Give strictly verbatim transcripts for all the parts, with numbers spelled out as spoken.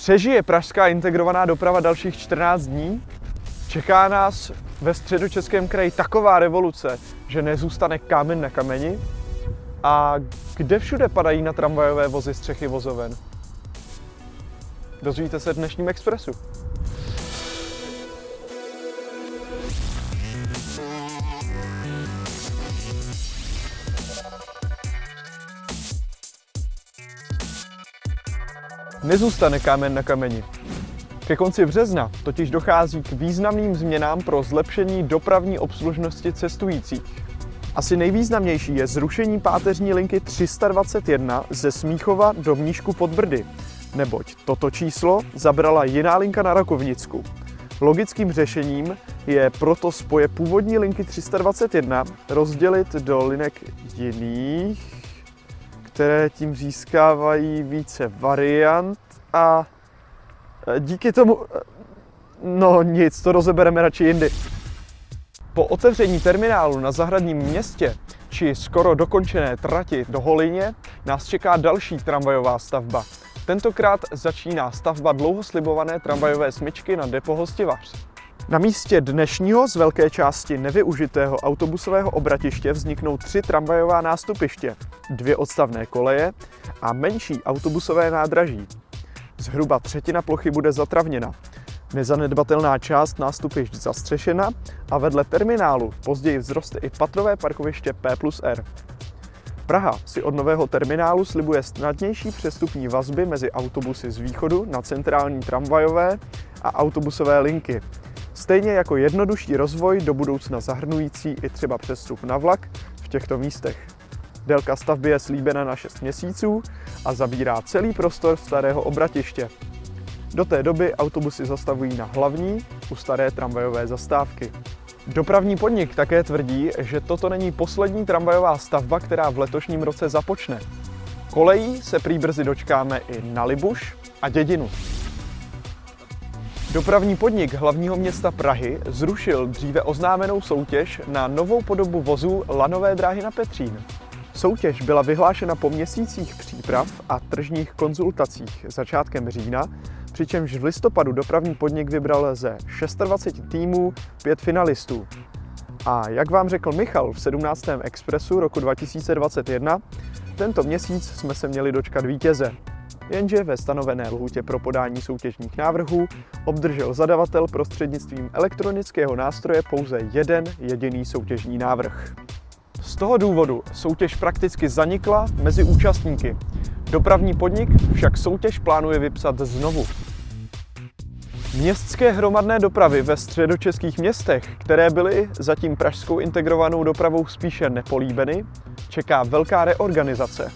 Přežije pražská integrovaná doprava dalších čtrnáct dní? Čeká nás ve Středočeském kraji taková revoluce, že nezůstane kámen na kameni? A kde všude padají na tramvajové vozy střechy vozoven? Dozvíte se v dnešním Expressu. Nezůstane kámen na kameni. Ke konci března totiž dochází k významným změnám pro zlepšení dopravní obslužnosti cestujících. Asi nejvýznamnější je zrušení páteřní linky tři sta dvacet jedna ze Smíchova do Mníšku pod Brdy, neboť toto číslo zabrala jiná linka na Rakovnicku. Logickým řešením je proto spoje původní linky tři sta dvacet jedna rozdělit do linek jiných, které tím získávají více variant a díky tomu... No nic, to rozebereme radši jindy. Po otevření terminálu na Zahradním městě či skoro dokončené trati do Holíně nás čeká další tramvajová stavba. Tentokrát začíná stavba dlouho slibované tramvajové smyčky na depo Hostivař. Na místě dnešního z velké části nevyužitého autobusového obratiště vzniknou tři tramvajová nástupiště, dvě odstavné koleje a menší autobusové nádraží. Zhruba třetina plochy bude zatravněna. Nezanedbatelná část nástupišť zastřešena a vedle terminálu později vzroste i patrové parkoviště P plus R. Praha si od nového terminálu slibuje snadnější přestupní vazby mezi autobusy z východu na centrální tramvajové a autobusové linky. Stejně jako jednodušší rozvoj do budoucna zahrnující i třeba přestup na vlak v těchto místech. Délka stavby je slíbena na šest měsíců a zabírá celý prostor starého obratiště. Do té doby autobusy zastavují na hlavní u staré tramvajové zastávky. Dopravní podnik také tvrdí, že toto není poslední tramvajová stavba, která v letošním roce započne. Kolejí se prý brzy dočkáme i na Libuš a Dědinu. Dopravní podnik hlavního města Prahy zrušil dříve oznámenou soutěž na novou podobu vozů lanové dráhy na Petřín. Soutěž byla vyhlášena po měsících příprav a tržních konzultacích začátkem října, přičemž v listopadu dopravní podnik vybral ze dvaceti šesti týmů pět finalistů. A jak vám řekl Michal v sedmnáctém Expressu roku dva tisíce dvacet jedna, tento měsíc jsme se měli dočkat vítěze. Jenže ve stanovené lhůtě pro podání soutěžních návrhů obdržel zadavatel prostřednictvím elektronického nástroje pouze jeden jediný soutěžní návrh. Z toho důvodu soutěž prakticky zanikla mezi účastníky. Dopravní podnik však soutěž plánuje vypsat znovu. Městské hromadné dopravy ve středočeských městech, které byly zatím pražskou integrovanou dopravou spíše nepolíbeny, čeká velká reorganizace.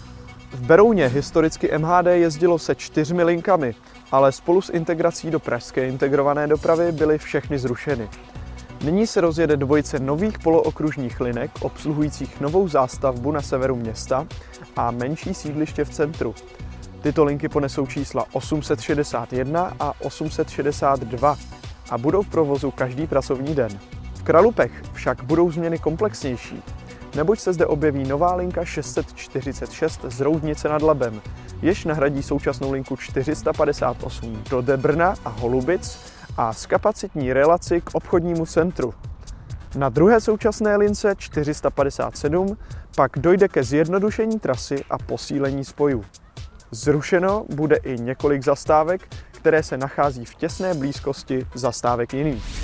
V Berouně historicky M H D jezdilo se čtyřmi linkami, ale spolu s integrací do pražské integrované dopravy byly všechny zrušeny. Nyní se rozjede dvojice nových polookružních linek, obsluhujících novou zástavbu na severu města a menší sídliště v centru. Tyto linky ponesou čísla osm set šedesát jedna a osm set šedesát dva a budou v provozu každý pracovní den. V Kralupech však budou změny komplexnější, neboť se zde objeví nová linka šest set čtyřicet šest z Roudnice nad Labem, jež nahradí současnou linku čtyři sta padesát osm do Debrna a Holubic a zkapacitní relaci k obchodnímu centru. Na druhé současné lince čtyři sta padesát sedm pak dojde ke zjednodušení trasy a posílení spojů. Zrušeno bude i několik zastávek, které se nachází v těsné blízkosti zastávek jiných.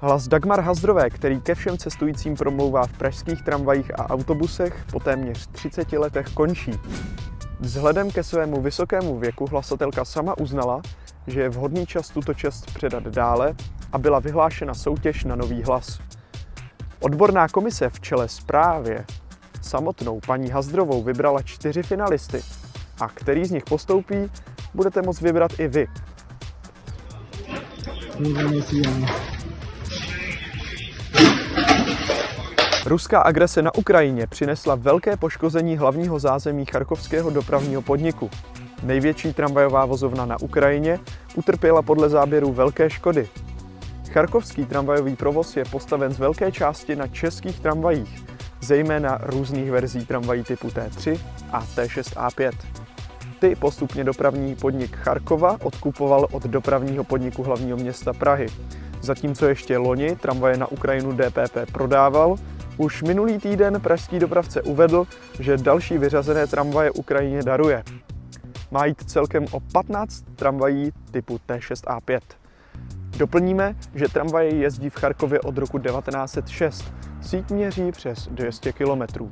Hlas Dagmar Hazdrové, který ke všem cestujícím promlouvá v pražských tramvajích a autobusech, po téměř třiceti letech končí. Vzhledem ke svému vysokému věku hlasatelka sama uznala, že je vhodný čas tuto čest předat dále a byla vyhlášena soutěž na nový hlas. Odborná komise v čele s právě samotnou paní Hazdrovou vybrala čtyři finalisty a který z nich postoupí, budete moct vybrat i vy. Ruská agrese na Ukrajině přinesla velké poškození hlavního zázemí charkovského dopravního podniku. Největší tramvajová vozovna na Ukrajině utrpěla podle záběrů velké škody. Charkovský tramvajový provoz je postaven z velké části na českých tramvajích, zejména různých verzí tramvají typu T tři a té šest á pět. Ty postupně dopravní podnik Charkova odkupoval od dopravního podniku hlavního města Prahy. Zatímco ještě loni tramvaje na Ukrajinu D P P prodával, už minulý týden pražský dopravce uvedl, že další vyřazené tramvaje Ukrajině daruje. Má jít celkem o patnáct tramvají typu té šest á pět. Doplníme, že tramvaje jezdí v Charkově od roku devatenáct set šest. Síť měří přes dvě stě kilometrů.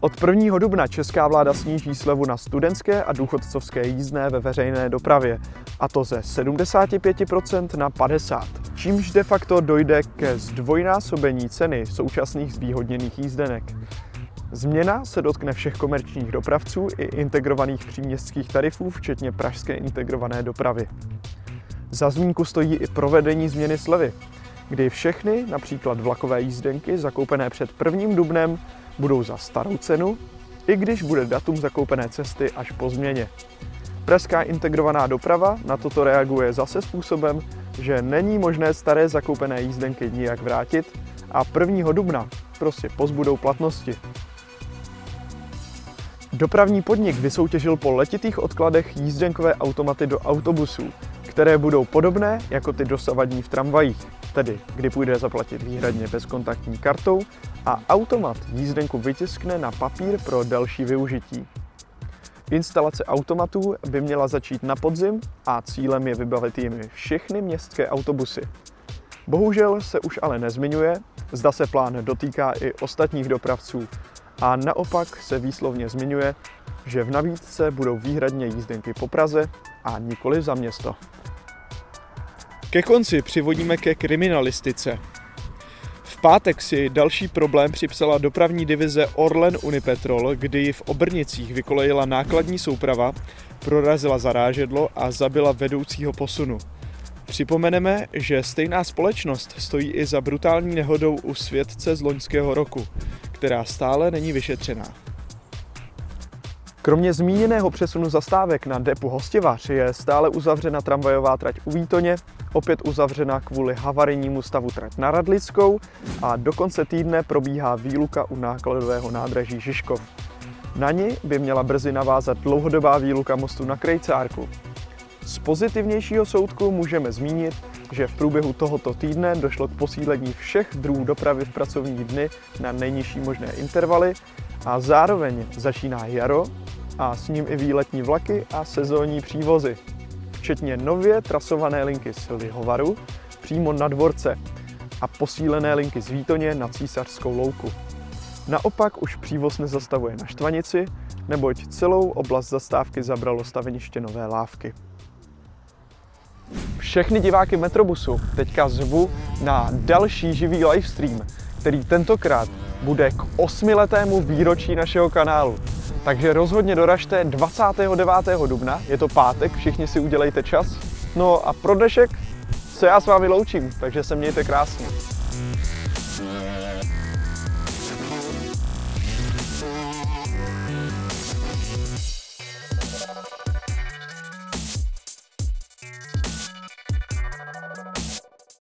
Od prvního dubna česká vláda sníží slevu na studentské a důchodcovské jízdné ve veřejné dopravě, a to ze sedmdesáti pěti procent na padesát procent, čímž de facto dojde ke zdvojnásobení ceny současných zvýhodněných jízdenek. Změna se dotkne všech komerčních dopravců i integrovaných příměstských tarifů, včetně pražské integrované dopravy. Za zmínku stojí i provedení změny slevy, kdy všechny, například vlakové jízdenky, zakoupené před prvním dubnem, budou za starou cenu, i když bude datum zakoupené cesty až po změně. Pražská integrovaná doprava na toto reaguje zase způsobem, že není možné staré zakoupené jízdenky nijak vrátit a prvního dubna prostě pozbudou platnosti. Dopravní podnik vysoutěžil po letitých odkladech jízdenkové automaty do autobusů, které budou podobné jako ty dosavadní v tramvajích, tedy kdy půjde zaplatit výhradně bezkontaktní kartou a automat jízdenku vytiskne na papír pro další využití. Instalace automatů by měla začít na podzim a cílem je vybavit jimi všechny městské autobusy. Bohužel se už ale nezmiňuje, zda se plán dotýká i ostatních dopravců, a naopak se výslovně zmiňuje, že v nabídce budou výhradně jízdenky po Praze a nikoli za město. Ke konci přivodíme ke kriminalistice. V pátek si další problém připsala dopravní divize Orlen Unipetrol, kdy v Obrnicích vykolejila nákladní souprava, prorazila zarážedlo a zabila vedoucího posunu. Připomeneme, že stejná společnost stojí i za brutální nehodou u Světce z loňského roku, která stále není vyšetřená. Kromě zmíněného přesunu zastávek na depu Hostivař je stále uzavřena tramvajová trať u Vítoně, opět uzavřena kvůli havarijnímu stavu trať na Radlickou a do konce týdne probíhá výluka u nákladového nádraží Žižkov. Na ni by měla brzy navázat dlouhodobá výluka mostu na Krejcárku. Z pozitivnějšího soudku můžeme zmínit, že v průběhu tohoto týdne došlo k posílení všech druhů dopravy v pracovní dny na nejnižší možné intervaly a zároveň začíná jaro a s ním i výletní vlaky a sezónní přívozy, včetně nově trasované linky z Lihovaru přímo na Dvorce a posílené linky z Vítoně na Císařskou louku. Naopak už přívoz nezastavuje na Štvanici, neboť celou oblast zastávky zabralo staveniště Nové Lávky. Všechny diváky Metrobusu teďka zvu na další živý livestream, který tentokrát bude k osmiletému výročí našeho kanálu. Takže rozhodně doražte dvacátého devátého dubna, je to pátek, všichni si udělejte čas. No a pro dnešek se já s vámi loučím, takže se mějte krásně.